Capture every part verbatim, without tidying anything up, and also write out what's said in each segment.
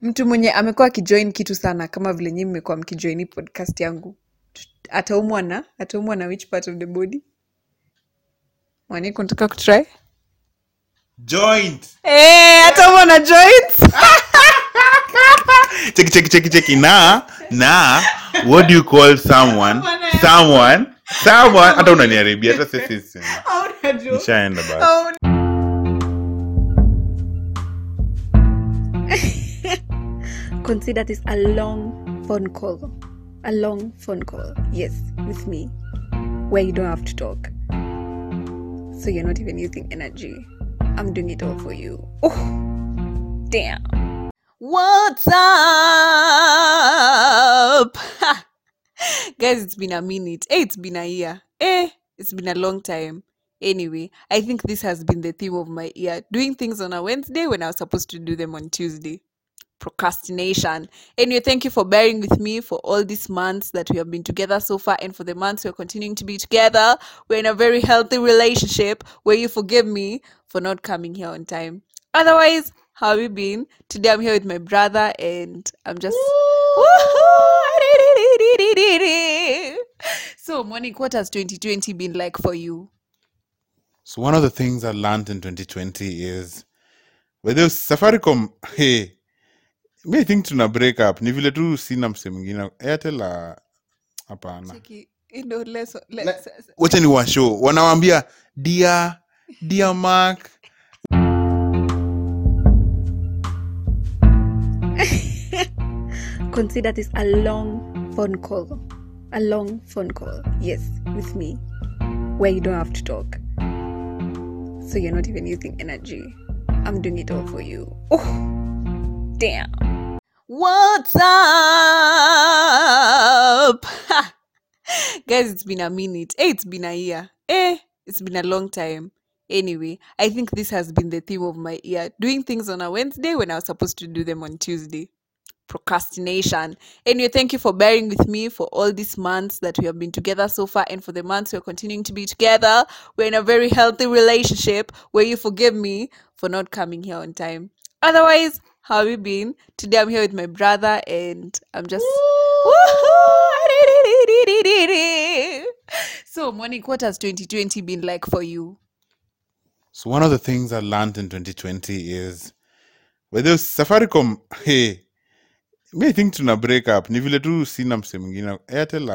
Mtu mwenye amekuwa akijoin kitu sana kama vile nyinyi mmekuwa mkijoini podcast yangu. Ataumwa na ataumwa na which part of the body? Mwani kunataka kutry? Joint. Eh, ataumwa na joint. Check check check check na na what do you call someone? Someone. Someone ataona ni Arabia hata sisi. Audio. Chaenda basi. Consider this a long phone call. A long phone call. Yes, with me. Where you don't have to talk. So you're not even using energy. I'm doing it all for you. Oh, damn. What's up? Guys, it's been a minute. Eh, it's been a year. Eh, it's been a long time. Anyway, I think this has been the theme of my year. Doing things on a Wednesday when I was supposed to do them on Tuesday. Procrastination. Anyway, thank you for bearing with me for all these months that we have been together so far, and for the months we're continuing to be together. We're in a very healthy relationship where you forgive me for not coming here on time. Otherwise, how have you been? Today I'm here with my brother and I'm just so Monique, what has twenty twenty been like for you? So one of the things I learned in twenty twenty is whether Safaricom, hey, me think tuna break up ni vile tu sina mse mwingine Airtel hapana cheki ndo leso wacha ni wa show wanawaambia dear dear Mark consider this a long phone call a long phone call yes with me where you don't have to talk so you're not even using energy I'm doing it all for you oh damn. What's up? Guys, it's been a minute. Eh, it's been a year. Eh, it's been a long time. Anyway, I think this has been the theme of my year. Doing things on a Wednesday when I was supposed to do them on Tuesday. Procrastination. Anyway, thank you for bearing with me for all these months that we have been together so far, and for the months we're continuing to be together. We're in a very healthy relationship where you forgive me for not coming here on time. Otherwise, how have you been? Today I'm here with my brother and I'm just so Monique, what has twenty twenty been like for you? So one of the things I learned in twenty twenty is whether Safaricom, hey, me think tuna break up ni vile tu sina mse mwingine Airtel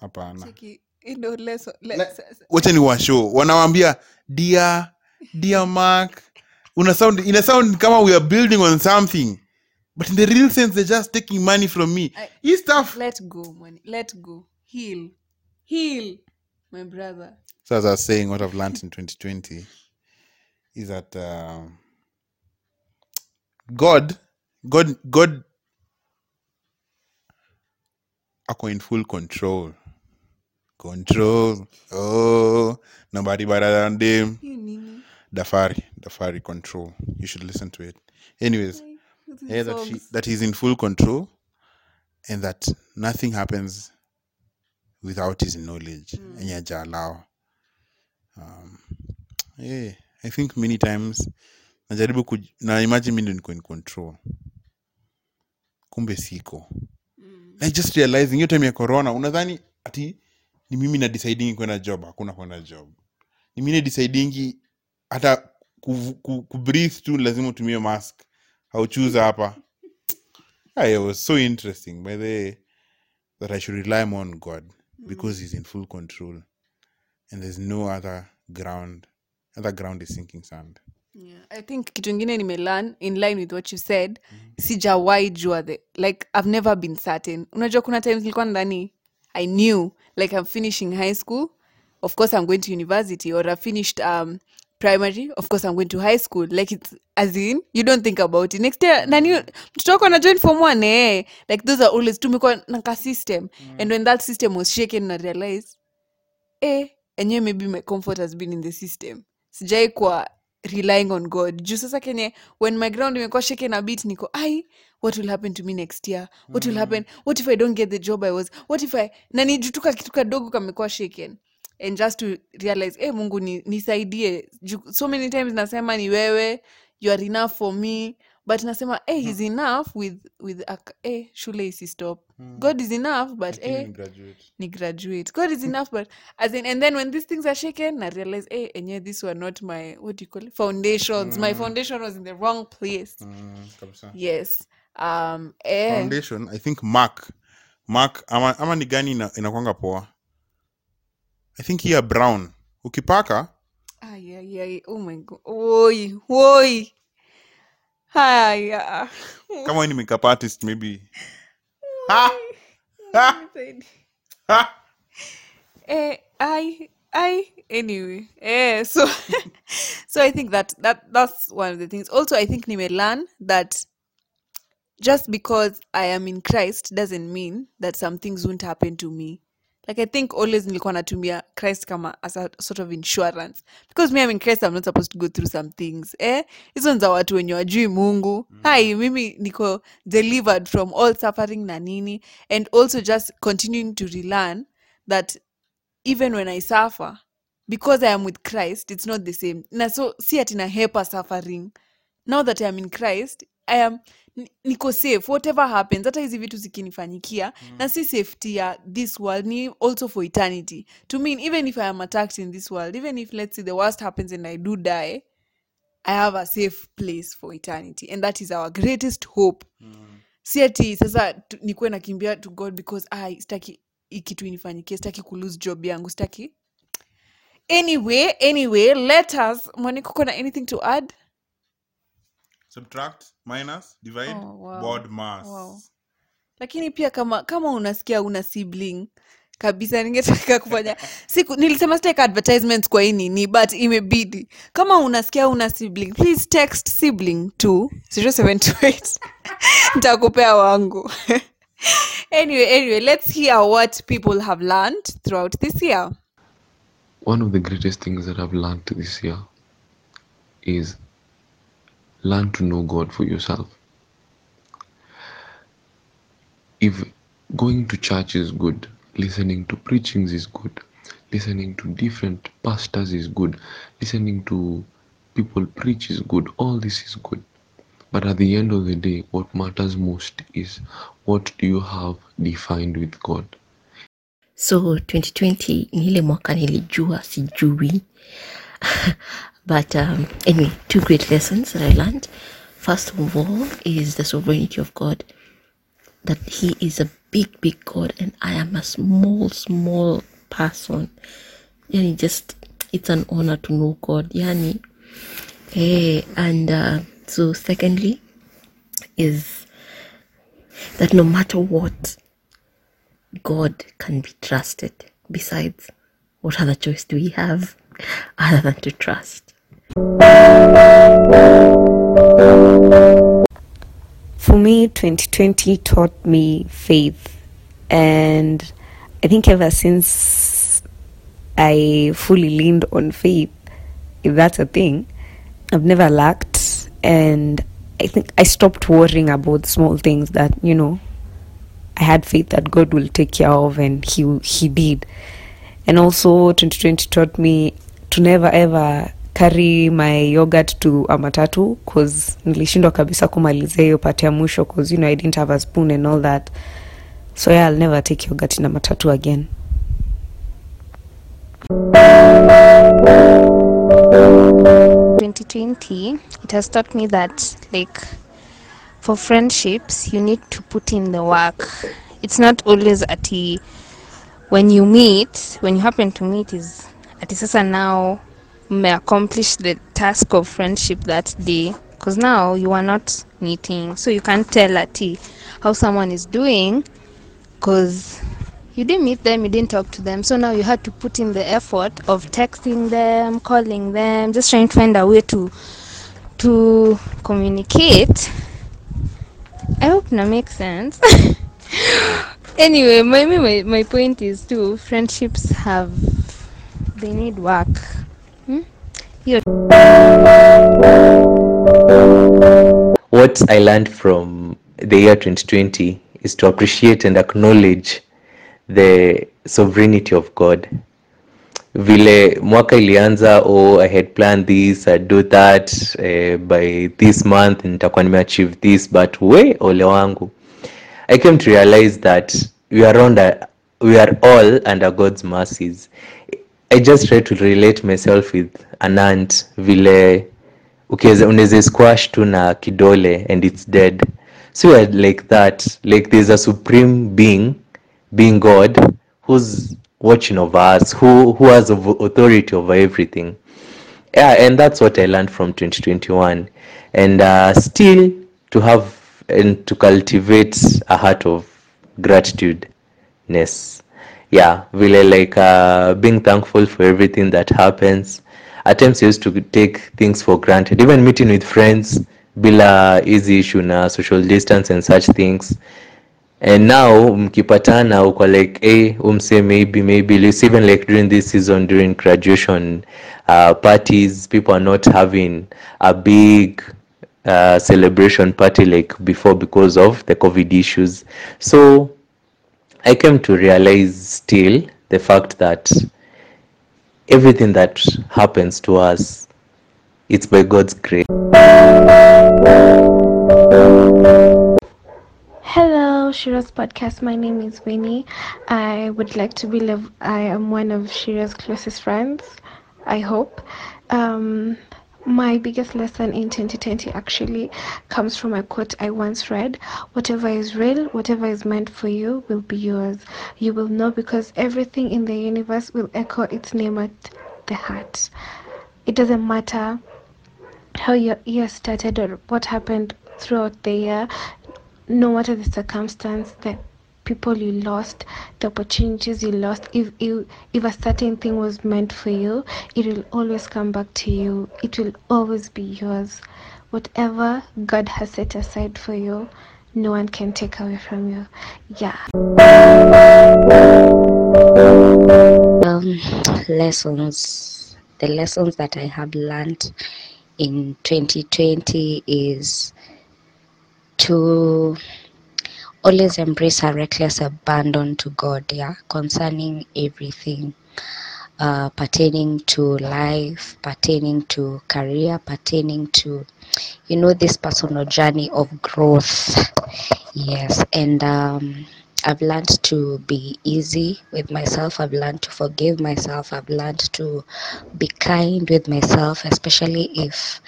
hapana cheki ndo leso wacha ni wa show wanawaambia dear dear Mark. Una sound, in a sound kama we are building on something. But in the real sense, they're just taking money from me. I, It's tough. Let go, money. Let go. Heal. Heal, my brother. So as I was saying, what I've learned in twenty twenty is that uh, God, God, God are in full control. Control. Oh, nobody better than them. Dafari, Dafari control. You should listen to it. Anyways, yeah, that, she, that he's in full control and that nothing happens without his knowledge. Mm. Um, yeah, I think many times, najaribu ku, na imagine mimi niko in control. Kumbe siko. Mm. I just realizing, hiyo time ya corona, unadhani ati ni mimi na deciding kwenda job, hakuna kwenda job. Ni mimi na deciding hata ku, ku, ku breathe tu lazima utumie mask au choose hapa. Yeah, it was so interesting by the that I should rely more on God because he's in full control and there's no other ground other ground is sinking sand. Yeah, I think kitu kingine nimelearn in line with what you said, mm-hmm. Sijawahi jua the like I've never been certain. Unajua kuna times nilikuwa ndani I knew like I'm finishing high school, of course I'm going to university, or I finished um primary, of course I'm going to high school. Like it's as in you don't think about it. Next year nani mtoto wako na join form one eh like those are always tumekuwa na ka system, mm. And when that system was shaken I realized eh and yeah, maybe my comfort has been in the system. Sijai kwa relying on God juu sasa kenye when my ground imekuwa shaken a bit niko ai what will happen to me next year, what will happen, what if I don't get the job I was, what if I nani jutuka kitu kadogo kamekuwa shaken. And just to realize, eh, hey, Mungu ni nisaidie. So many times nasema ni wewe, you are enough for me. but nasema eh hey, is enough with with a eh shule isi stop. Mm. God is enough but eh hey, ni graduate. Ni graduate. God is enough but as in, and then when these things are shaken, I realize eh hey, and yeah, these were not my, what do you call it? Foundations. Mm. My foundation was in the wrong place. Mm, yes. Um eh foundation, I think Mark Mark ama ama ni gani ina inakwanga poa. I think here Brown. Ukipaka ah yeah yeah, yeah. Oh my god. Oi, oi. Haya. Kama ni makeup artist maybe. Ha. Ha. Ha. Eh I I anyway. Eh so so I think that that that's one of the things. Also I think nime learn that just because I am in Christ doesn't mean that some things won't happen to me. Like I think always nilikuwa natumia Christ kama as a sort of insurance. Because me I'm in Christ, I'm not supposed to go through some things. Eh? Hizo ni za watu wenye wajui Mungu. Mm. Hai, mimi niko delivered from all suffering na nini. And also just continuing to relearn that even when I suffer, because I am with Christ, it's not the same. Na so, si ati na hepa suffering. Now that I am in Christ, I am niko safe, whatever happens, hata hizi vitu zikinifanyikia, mm. na si safety ya this world ni also for eternity. To mean even if I am attacked in this world, even if let's say the worst happens and I do die, I have a safe place for eternity, and that is our greatest hope. Mm. Si ati sasa nikuwe nakimbia to God because I sitaki ikitu inifanyikia, sitaki ku lose job yangu, sitaki. Anyway, anyway, let us, Monica, kuna anything to add? Subtract, minus, divide, oh, wow. BODMAS. Wow. Lakini pia kama kama unasikia una sibling kabisa ningetaka kufanya siku nilisema stake advertisements kwa hii ni but imebidi. Kama unasikia una sibling, please text sibling to zero seven two eight nitakupea wangu. Anyway, anyway, let's hear what people have learned throughout this year. One of the greatest things that I've learned this year is learn to know God for yourself. If going to church is good, listening to preachings is good, listening to different pastors is good, listening to people preach is good, all this is good. But at the end of the day, what matters most is what do you have defined with God. So twenty twenty, nile mwaka nilijua sijui. But um, anyway, two great lessons that I learned. First of all is the sovereignty of God. That He is a big, big God and I am a small, small person. Yani just, it's an honor to know God. Yani, hey, and uh, so secondly is that no matter what, God can be trusted. Besides, what other choice do we have other than to trust? For me, twenty twenty taught me faith, and I think ever since I fully leaned on faith, if that's a thing, I've never lacked. And I think I stopped worrying about small things that, you know, I had faith that God will take care of, and he he did. And also twenty twenty taught me to never ever carry my yogurt to a matatu, because nilishindwa kabisa kumaliza hiyo pati ya mwisho because, you know, I didn't have a spoon and all that. So yeah, I'll never take yogurt in a matatu again. twenty twenty, it has taught me that, like, for friendships, you need to put in the work. It's not always at a, when you meet, when you happen to meet is, ati sasa now may accomplish the task of friendship that day, because now you are not meeting, so you can't tell ati how someone is doing because you didn't meet them, you didn't talk to them. So now you had to put in the effort of texting them, calling them, just trying to find a way to to communicate. I hope that makes sense. Anyway, my, my my point is too, friendships have, they need work. Hmm? What I learned from the year twenty twenty is to appreciate and acknowledge the sovereignty of God. vile mwaka ilianza, oh, I had planned this, I do that, uh, by this month nitakuwa nimeachieve this, but we ole wangu, I came to realize that we are under, we are all under God's mercies. I just try to relate myself with an ant, vile ukiweza unaweza squash tu na kidole and it's dead. So we are like that, like there's a supreme being, being God, who's watching over us, who who has authority over everything. Yeah, and that's what I learned from twenty twenty-one. And uh, still to have and to cultivate a heart of gratitudeness. Yeah, really like uh, being thankful for everything that happens. At times I used to take things for granted, even meeting with friends, bila easy issue na social distance and such things. And now, mkipatana, uko like, hey, umse maybe, maybe, let's even like during this season, during graduation uh, parties, people are not having a big uh, celebration party like before because of the COVID issues. So I came to realize still the fact that everything that happens to us, it's by God's grace. Hello, Shira's podcast. My name is Winnie. I would like to believe I am one of Shira's closest friends, I hope. Um, my biggest lesson in twenty twenty actually comes from a quote I once read. Whatever is real, whatever is meant for you will be yours. You will know because everything in the universe will echo its name at the heart. It doesn't matter how your year started or what happened throughout the year. No matter the circumstance, the people you lost, the opportunities you lost, if you if a certain thing was meant for you, it will always come back to you. It will always be yours. Whatever God has set aside for you, no one can take away from you. Yeah. Um, lessons. The lessons that I have learned in twenty twenty is to always embrace a reckless abandon to God, yeah, concerning everything uh, pertaining to life, pertaining to career, pertaining to, you know, this personal journey of growth. Yes, and um, I've learned to be easy with myself. I've learned to forgive myself. I've learned to be kind with myself, especially if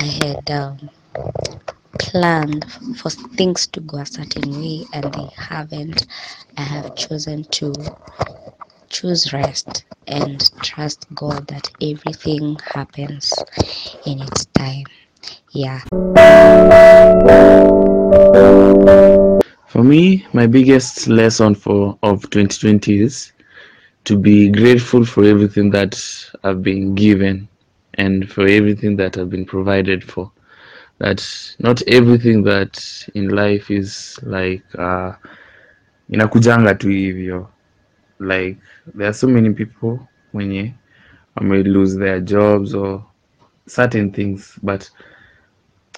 I had Um, planned for things to go a certain way and they haven't. I have chosen to choose rest and trust God that everything happens in its time. Yeah. For me, my biggest lesson for of twenty twenty is to be grateful for everything that I've been given and for everything that I've been provided for. That not everything that in life is like uh inakujanga tu hivyo. Like there are so many people wenye may lose their jobs or certain things, but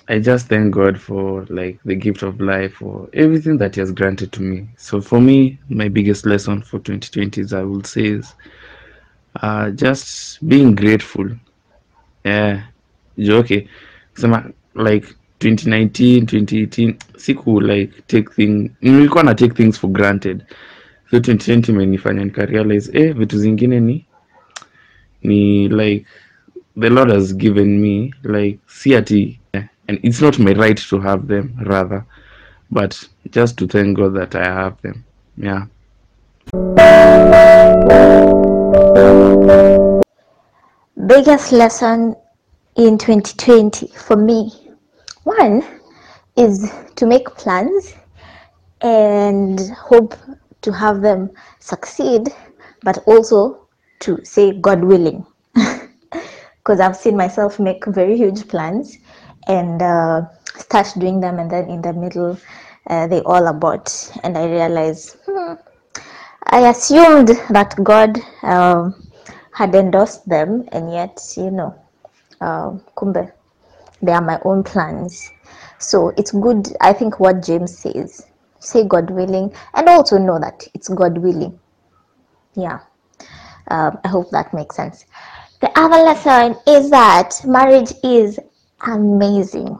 I just thank God for like the gift of life or everything that He has granted to me. So for me, my biggest lesson for twenty twenty is I would say is uh just being grateful. Yeah, okay. So my, like twenty nineteen, twenty eighteen, siku like take thing, nilikuwa na take things for granted. So twenty twenty imenifanya nika realize eh vitu zingine ni ni like the Lord has given me, like C R T, and it's not my right to have them, rather, but just to thank God that I have them. Yeah. Biggest lesson in twenty twenty for me, one is to make plans and hope to have them succeed, but also to say God willing, because I've seen myself make very huge plans and uh, start doing them, and then in the middle uh, they all abort, and I realize hmm, I assumed that God um, had endorsed them, and yet, you know, Uh, kumbe, they are my own plans. So it's good, I think, what James says, say God willing, and also know that it's God willing. Yeah. Um, I hope that makes sense. The other lesson is that marriage is amazing.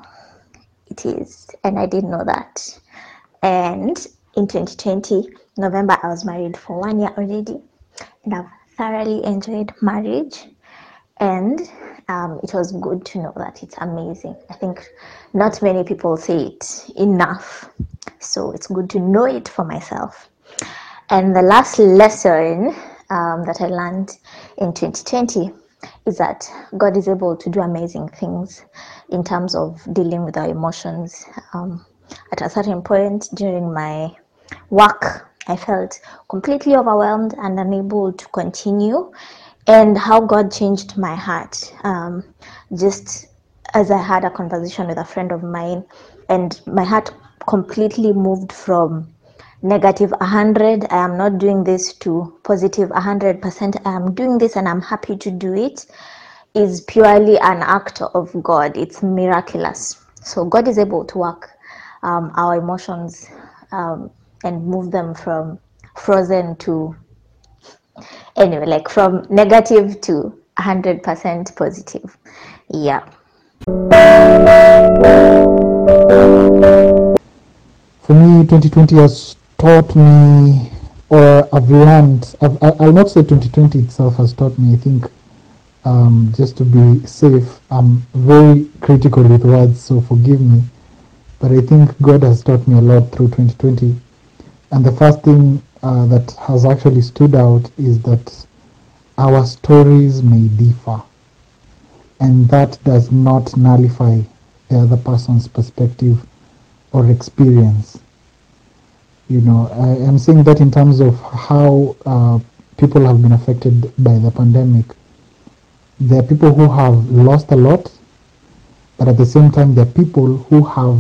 It is, and I didn't know that. And in twenty twenty, November, I was married for one year already, and I've thoroughly enjoyed marriage. And um, it was good to know that it's amazing. I think not many people say it enough, so it's good to know it for myself. And the last lesson um, that I learned in twenty twenty is that God is able to do amazing things in terms of dealing with our emotions. Um, at a certain point during my work, I felt completely overwhelmed and unable to continue. And how God changed my heart, um, just as I had a conversation with a friend of mine, and my heart completely moved from negative one hundred, I am not doing this, to positive one hundred percent, I am doing this and I'm happy to do it, is purely an act of God. It's miraculous. So God is able to work um, our emotions um, and move them from frozen to anyway, like from negative to one hundred percent positive. Yeah. For me, twenty twenty has taught me, or I've learned, I've, I'll not say twenty twenty itself has taught me, I think, um, just to be safe, I'm very critical with words, so forgive me, but I think God has taught me a lot through twenty twenty. And the first thing Uh, that has actually stood out is that our stories may differ, and that does not nullify the other person's perspective or experience. You know, I am saying that in terms of how uh, people have been affected by the pandemic. There are people who have lost a lot, but at the same time, there are people who have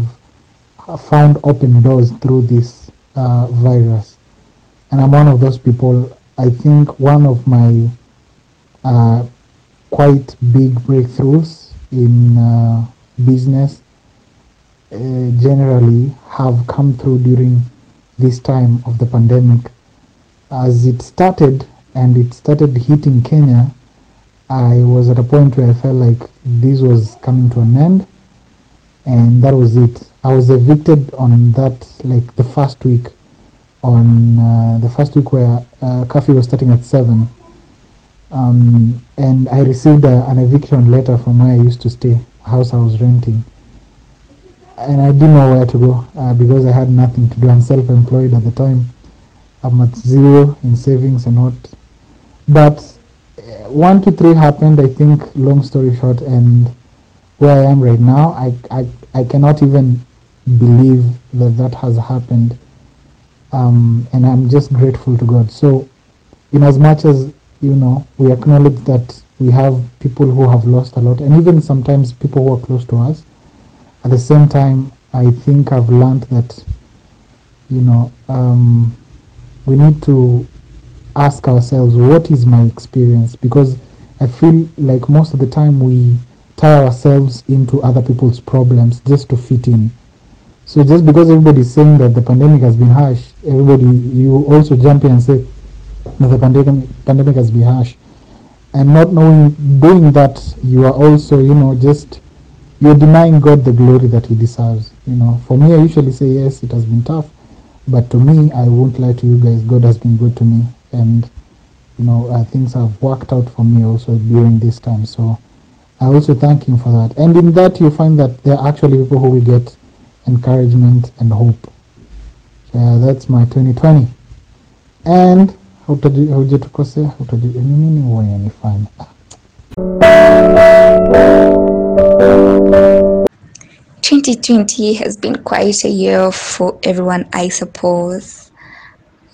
found open doors through this uh, virus. And I'm one of those people. I think one of my uh, quite big breakthroughs in uh, business uh, generally have come through during this time of the pandemic. As it started and it started hitting Kenya, I was at a point where I felt like this was coming to an end, and that was it. I was evicted on that, like the first week. on uh, the first week where uh, curfew was starting at seven, um, and I received a, an eviction letter from where I used to stay, a house I was renting, and I didn't know where to go uh, because I had nothing to do. I'm self-employed at the time. I'm at zero in savings and what, but one, two, three happened, I think, long story short, and where I am right now, I, I, I cannot even believe that that has happened. Um, and I'm just grateful to God. So, in as much as, you know, we acknowledge that we have people who have lost a lot, and even sometimes people who are close to us, at the same time, I think I've learned that, you know, um, we need to ask ourselves, what is my experience? Because I feel like most of the time we tie ourselves into other people's problems just to fit in. So just because everybody's saying that the pandemic has been harsh, everybody, you also jump in and say that the pandemic pandemic has been harsh. And not knowing, doing that, you are also, you know, just, you're denying God the glory that he deserves. You know, for me, I usually say, yes, it has been tough, but to me, I won't lie to you guys, God has been good to me. And, you know, uh, things have worked out for me also during this time. So I also thank him for that. And in that, you find that there are actually people who will get encouragement and hope. Yeah, that's my twenty twenty. And how to do how to cause how to do any meaning when any fun. twenty twenty has been quite a year for everyone, I suppose.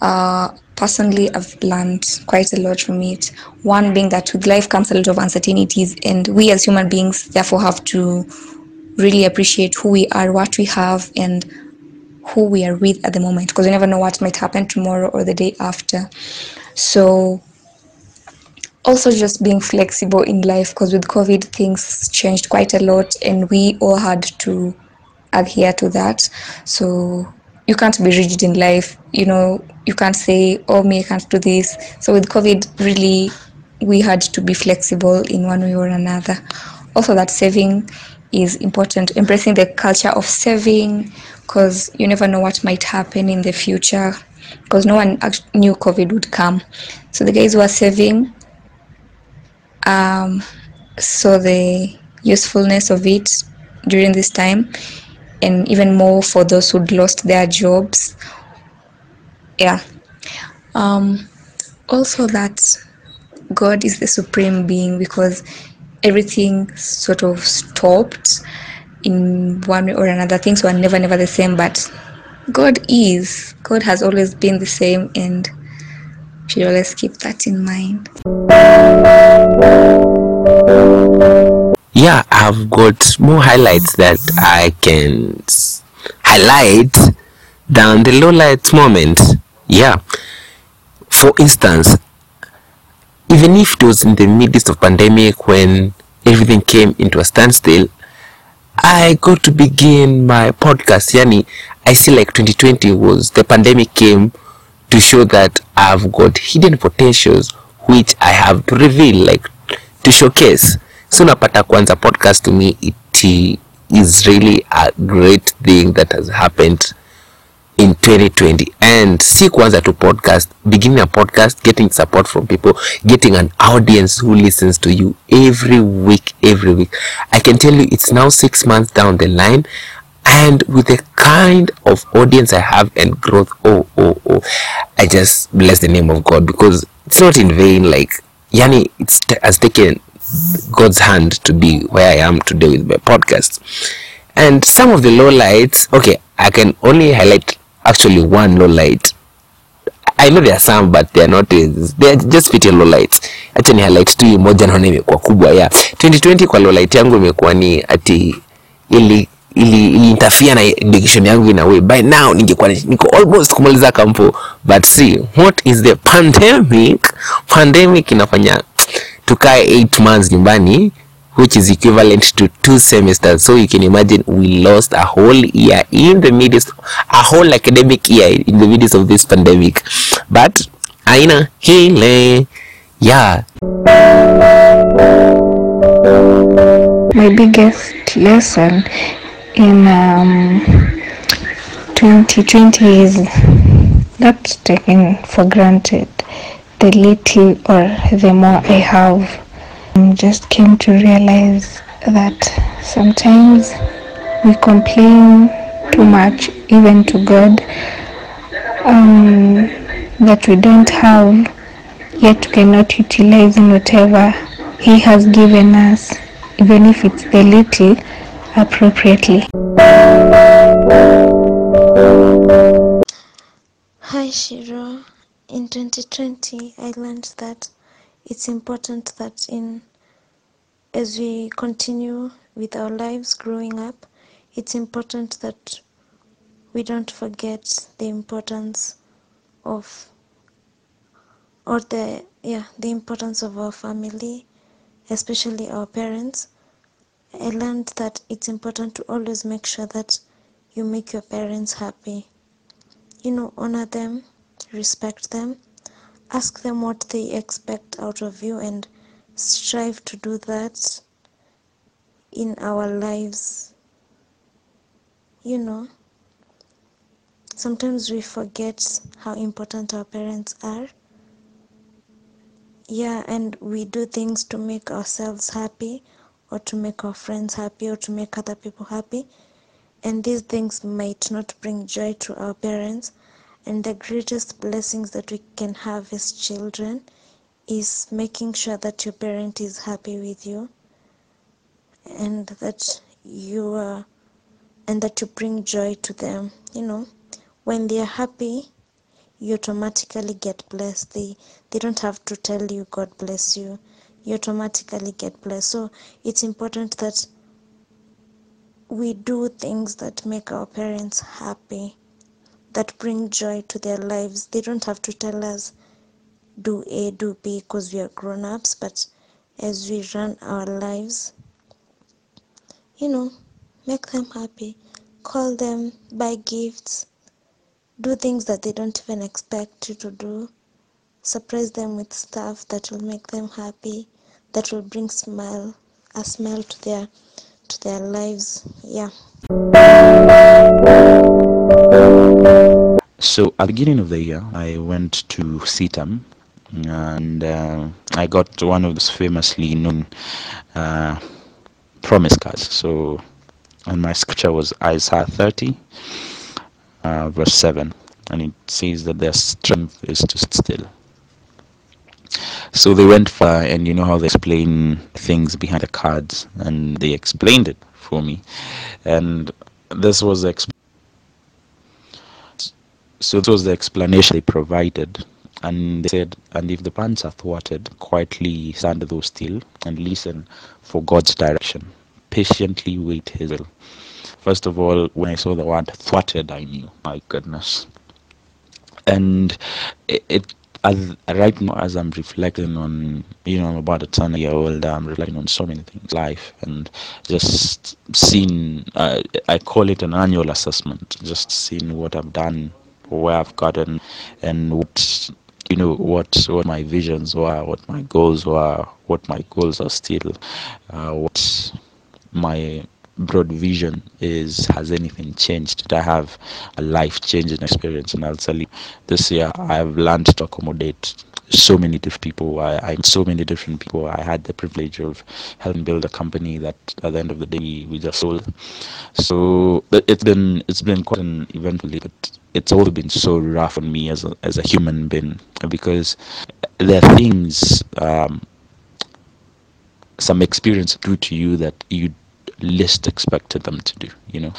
Uh, personally, I've learned quite a lot from it. One being that with life comes a lot of uncertainties, and we as human beings therefore have to really appreciate who we are, what we have, and who we are with at the moment, because you never know what might happen tomorrow or the day after. So also just being flexible in life, because with COVID things changed quite a lot and we all had to adhere to that. So you can't be rigid in life, you know, you can't say, oh me, I can't do this. So with COVID, really we had to be flexible in one way or another. Also, that saving is important, embracing the culture of saving, because you never know what might happen in the future, because no one knew COVID would come. So the guys were saving, um, so the usefulness of it during this time, and even more for those who'd lost their jobs. Yeah. Um, also that God is the supreme being, because everything sort of stopped in one way or another. Things were never, never the same, but God is. God has always been the same, and we should always keep that in mind. Yeah, I've got more highlights that I can highlight than the lowlight moment. Yeah. For instance, even if it was in the midst of pandemic when everything came into a standstill, I got to begin my podcast. Yani, I see like twenty twenty was the pandemic came to show that I've got hidden potentials which I have to reveal, like to showcase. So napata kwanza podcast, to me it is really a great thing that has happened in twenty twenty. And see kwanza to podcast, beginning a podcast, getting support from people, getting an audience who listens to you every week, every week. I can tell you it's now six months down the line, and with the kind of audience I have and growth, oh, oh, oh, I just bless the name of God, because it's not in vain. Like, yani, it's t- has taken God's hand to be where I am today with my podcast. And some of the low lights, okay, I can only highlight actually one low light. I know there are some, but they are not, they are just fitting low lights. Acha ni highlight tu moja naona imekuwa kubwa, yeah. twenty twenty kwa low light yangu imekuwa ni ati ili ili, ili interfere na education yangu in a way. By now ningekuwa niko almost kumaliza kampo, but see what is the pandemic pandemic inafanya tukae eight months nyumbani, which is equivalent to two semesters. So you can imagine we lost a whole year in the midst, a whole academic year in the midst of this pandemic. But aina hele, yeah. My biggest lesson in um, twenty twenty is not taking for granted the little or the more I have. I just came to realize that sometimes we complain too much, even to God, um, that we don't have, yet cannot utilize whatever He has given us, even if it's the little, appropriately. Hi Shiro, in twenty twenty I learned that it's important that in as we continue with our lives growing up, it's important that we don't forget the importance of or the yeah the importance of our family, especially our parents. I learned that it's important to always make sure that you make your parents happy. You know, honor them, respect them, ask them what they expect out of you, and strive to do that in our lives. You know, sometimes we forget how important our parents are. Yeah, and we do things to make ourselves happy, or to make our friends happy, or to make other people happy. And these things might not bring joy to our parents. And the greatest blessings that we can have as children is making sure that your parent is happy with you, and that you are, and that you bring joy to them. You know, when they are happy, you automatically get blessed. They they don't have to tell you God bless you. You automatically get blessed. So it's important that we do things that make our parents happy, that bring joy to their lives. They don't have to tell us do A, do B, because we are grown-ups, but as we run our lives, you know, make them happy, call them, buy gifts, do things that they don't even expect you to do, Surprise them with stuff that will make them happy, that will bring smile, a smile to their to their lives. Yeah. So at the beginning of the year, I went to Sitam, and uh, I got one of those famously known uh, promise cards. So, and my scripture was Isaiah thirty, uh, verse seven, and it says that their strength is to sit still. So they went far, and you know how they explain things behind the cards, and they explained it for me, and this was the explanation. So this was the explanation they provided, and they said, and if the pants are thwarted, quietly stand though still and listen for God's direction. Patiently wait his will. First of all, when I saw the word thwarted, I knew, my goodness. And it, it as, right now, as I'm reflecting on, you know, I'm about a ten year old, I'm reflecting on so many things, life, and just seeing, uh, I call it an annual assessment, just seeing what I've done, where I've gotten, and what you know what what my visions were, what my goals were, what my goals are still, uh, what my broad vision is. Has anything changed? Did I have a life-changing experience? And I'll tell you, this year I've learned to accommodate so many different people. I, I so many different people. I had the privilege of helping build a company that, at the end of the day, we just sold. So it's been it's been quite an eventful year, but it's also been so rough on me as a, as a human being, because there are things, um, some experience do to you that you least expected them to do, you know.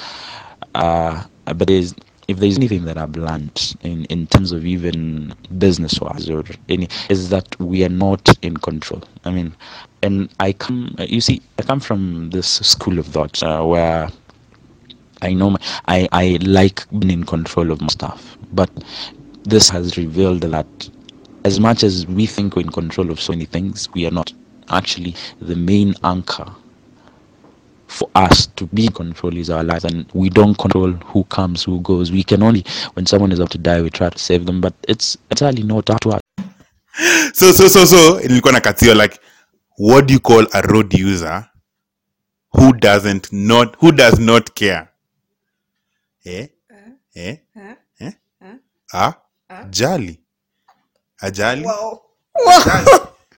Uh, but there's, if there's anything that I've learned in, in terms of even business-wise or any, is that we are not in control. I mean, and I come, you see, I come from this school of thought uh, where I know my, I, I like being in control of my stuff, but this has revealed that as much as we think we're in control of so many things, we are not. Actually, the main anchor for us to be in control is our lives, and we don't control who comes, who goes. We can only, when someone is about to die, we try to save them, but it's entirely not up to us. So, so, so, so, like, what do you call a road user who doesn't not, who does not care? Eh? Eh? Eh? Eh? Ah? Ajali. Ajali. Wow. Ajali.